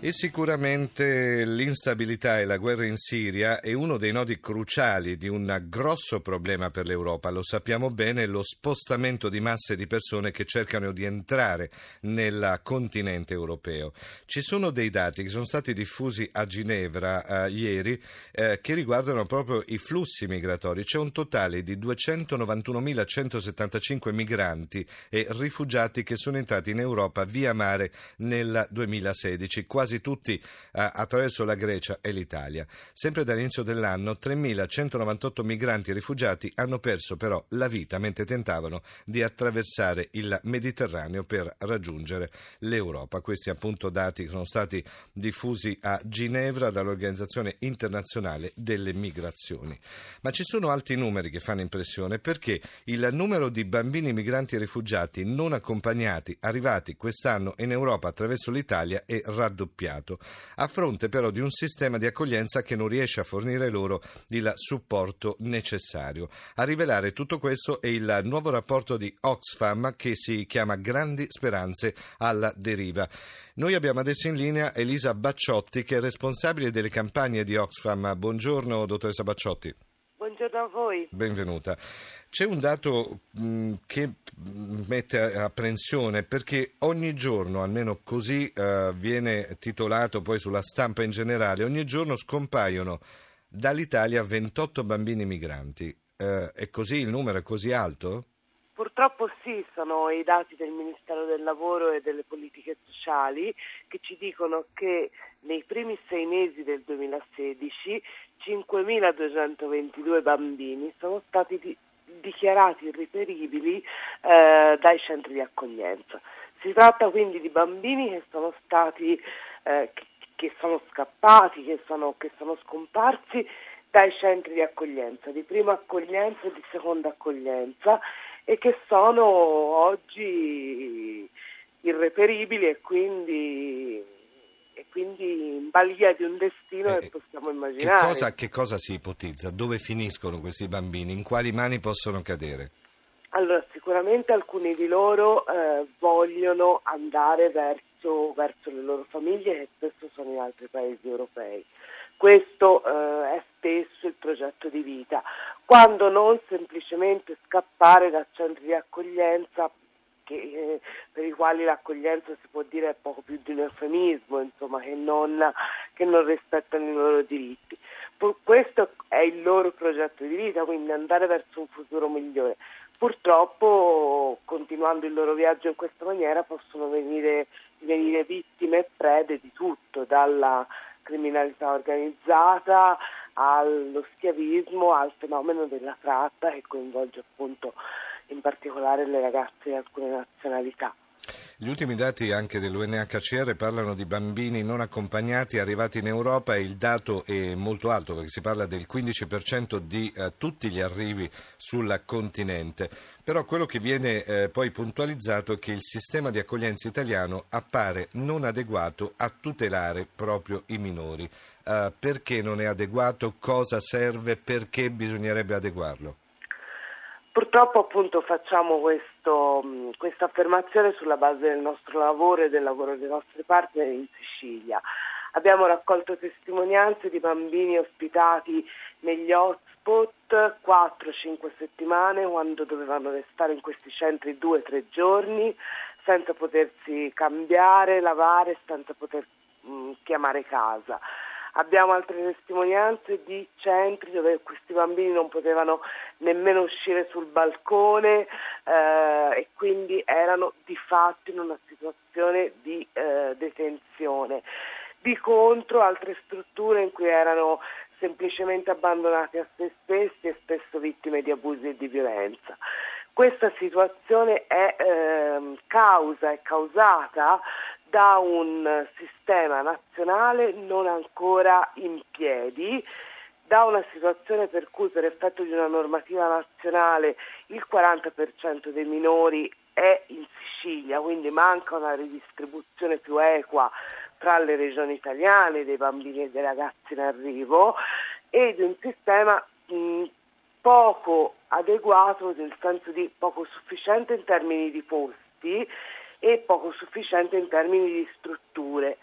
E sicuramente l'instabilità e la guerra in Siria è uno dei nodi cruciali di un grosso problema per l'Europa. Lo sappiamo bene, lo spostamento di masse di persone che cercano di entrare nel continente europeo. Ci sono dei dati che sono stati diffusi a Ginevra ieri che riguardano proprio i flussi migratori. C'è un totale di 291.175 migranti e rifugiati che sono entrati in Europa via mare nel 2016, quasi tutti attraverso la Grecia e l'Italia. Sempre dall'inizio dell'anno 3.198 migranti e rifugiati hanno perso però la vita mentre tentavano di attraversare il Mediterraneo per raggiungere l'Europa. Questi appunto dati sono stati diffusi a Ginevra dall'Organizzazione Internazionale delle Migrazioni. Ma ci sono altri numeri che fanno impressione, perché il numero di bambini migranti e rifugiati non accompagnati arrivati quest'anno in Europa attraverso l'Italia è raddoppiato, a fronte però di un sistema di accoglienza che non riesce a fornire loro il supporto necessario. A rivelare tutto questo è il nuovo rapporto di Oxfam, che si chiama Grandi Speranze alla deriva. Noi abbiamo adesso in linea Elisa Bacciotti, che è responsabile delle campagne di Oxfam. Buongiorno dottoressa Bacciotti. Buongiorno a voi. Benvenuta. C'è un dato che mette apprensione, perché ogni giorno, almeno così viene titolato poi sulla stampa in generale, ogni giorno scompaiono dall'Italia 28 bambini migranti. È così il numero? È così alto? Purtroppo sì, sono i dati del Ministero del Lavoro e delle Politiche Sociali che ci dicono che nei primi 6 mesi del 2016 5.222 bambini sono stati dichiarati irriperibili dai centri di accoglienza. Si tratta quindi di bambini che sono stati che sono scappati, che sono scomparsi dai centri di accoglienza, di prima accoglienza e di seconda accoglienza, e che sono oggi irreperibili e quindi in balia di un destino che possiamo immaginare. Che cosa si ipotizza? Dove finiscono questi bambini? In quali mani possono cadere? Allora, sicuramente alcuni di loro vogliono andare verso le loro famiglie, che spesso sono in altri paesi europei. Questo è spesso il progetto di vita, quando non semplicemente scappare da centri di accoglienza per i quali l'accoglienza si può dire è poco più di un eufemismo, insomma, che non rispettano i loro diritti. Questo è il loro progetto di vita, quindi andare verso un futuro migliore. Purtroppo, continuando il loro viaggio in questa maniera, possono divenire vittime e prede di tutto, dalla criminalità organizzata allo schiavismo, al fenomeno della tratta, che coinvolge appunto in particolare le ragazze di alcune nazionalità. Gli ultimi dati anche dell'UNHCR parlano di bambini non accompagnati arrivati in Europa, e il dato è molto alto, perché si parla del 15% di tutti gli arrivi sul continente. Però quello che viene poi puntualizzato è che il sistema di accoglienza italiano appare non adeguato a tutelare proprio i minori. Perché non è adeguato? Cosa serve? Perché bisognerebbe adeguarlo? Purtroppo appunto facciamo questa affermazione sulla base del nostro lavoro e del lavoro dei nostri partner in Sicilia. Abbiamo raccolto testimonianze di bambini ospitati negli hotspot 4-5 settimane, quando dovevano restare in questi centri 2-3 giorni, senza potersi cambiare, lavare, senza poter chiamare casa. Abbiamo altre testimonianze di centri dove questi bambini non potevano nemmeno uscire sul balcone e quindi erano di fatto in una situazione di detenzione. Di contro, altre strutture in cui erano semplicemente abbandonati a se stessi e spesso vittime di abusi e di violenza. Questa situazione è causata da un sistema nazionale non ancora in piedi, da una situazione per cui, per effetto di una normativa nazionale, il 40% dei minori è in Sicilia, quindi manca una ridistribuzione più equa tra le regioni italiane dei bambini e dei ragazzi in arrivo, ed un sistema poco adeguato, nel senso di poco sufficiente in termini di posti e poco sufficiente in termini di strutture.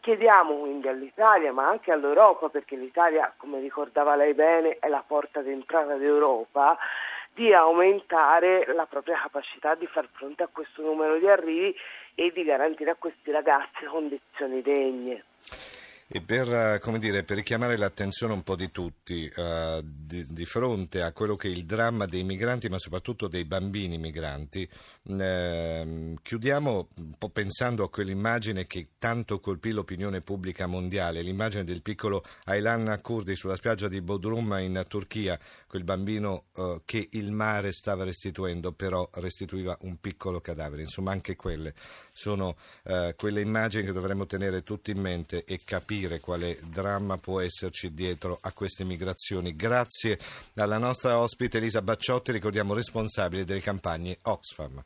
Chiediamo quindi all'Italia, ma anche all'Europa, perché l'Italia, come ricordava lei bene, è la porta d'entrata d'Europa, di aumentare la propria capacità di far fronte a questo numero di arrivi e di garantire a questi ragazzi condizioni degne. E per, come dire, per richiamare l'attenzione un po' di tutti di fronte a quello che è il dramma dei migranti, ma soprattutto dei bambini migranti, chiudiamo un po' pensando a quell'immagine che tanto colpì l'opinione pubblica mondiale, l'immagine del piccolo Aylan Kurdi sulla spiaggia di Bodrum in Turchia, quel bambino che il mare stava restituendo, però restituiva un piccolo cadavere. Insomma, anche quelle sono quelle immagini che dovremmo tenere tutti in mente e capire quale dramma può esserci dietro a queste migrazioni. Grazie alla nostra ospite Elisa Bacciotti, ricordiamo responsabile delle campagne Oxfam.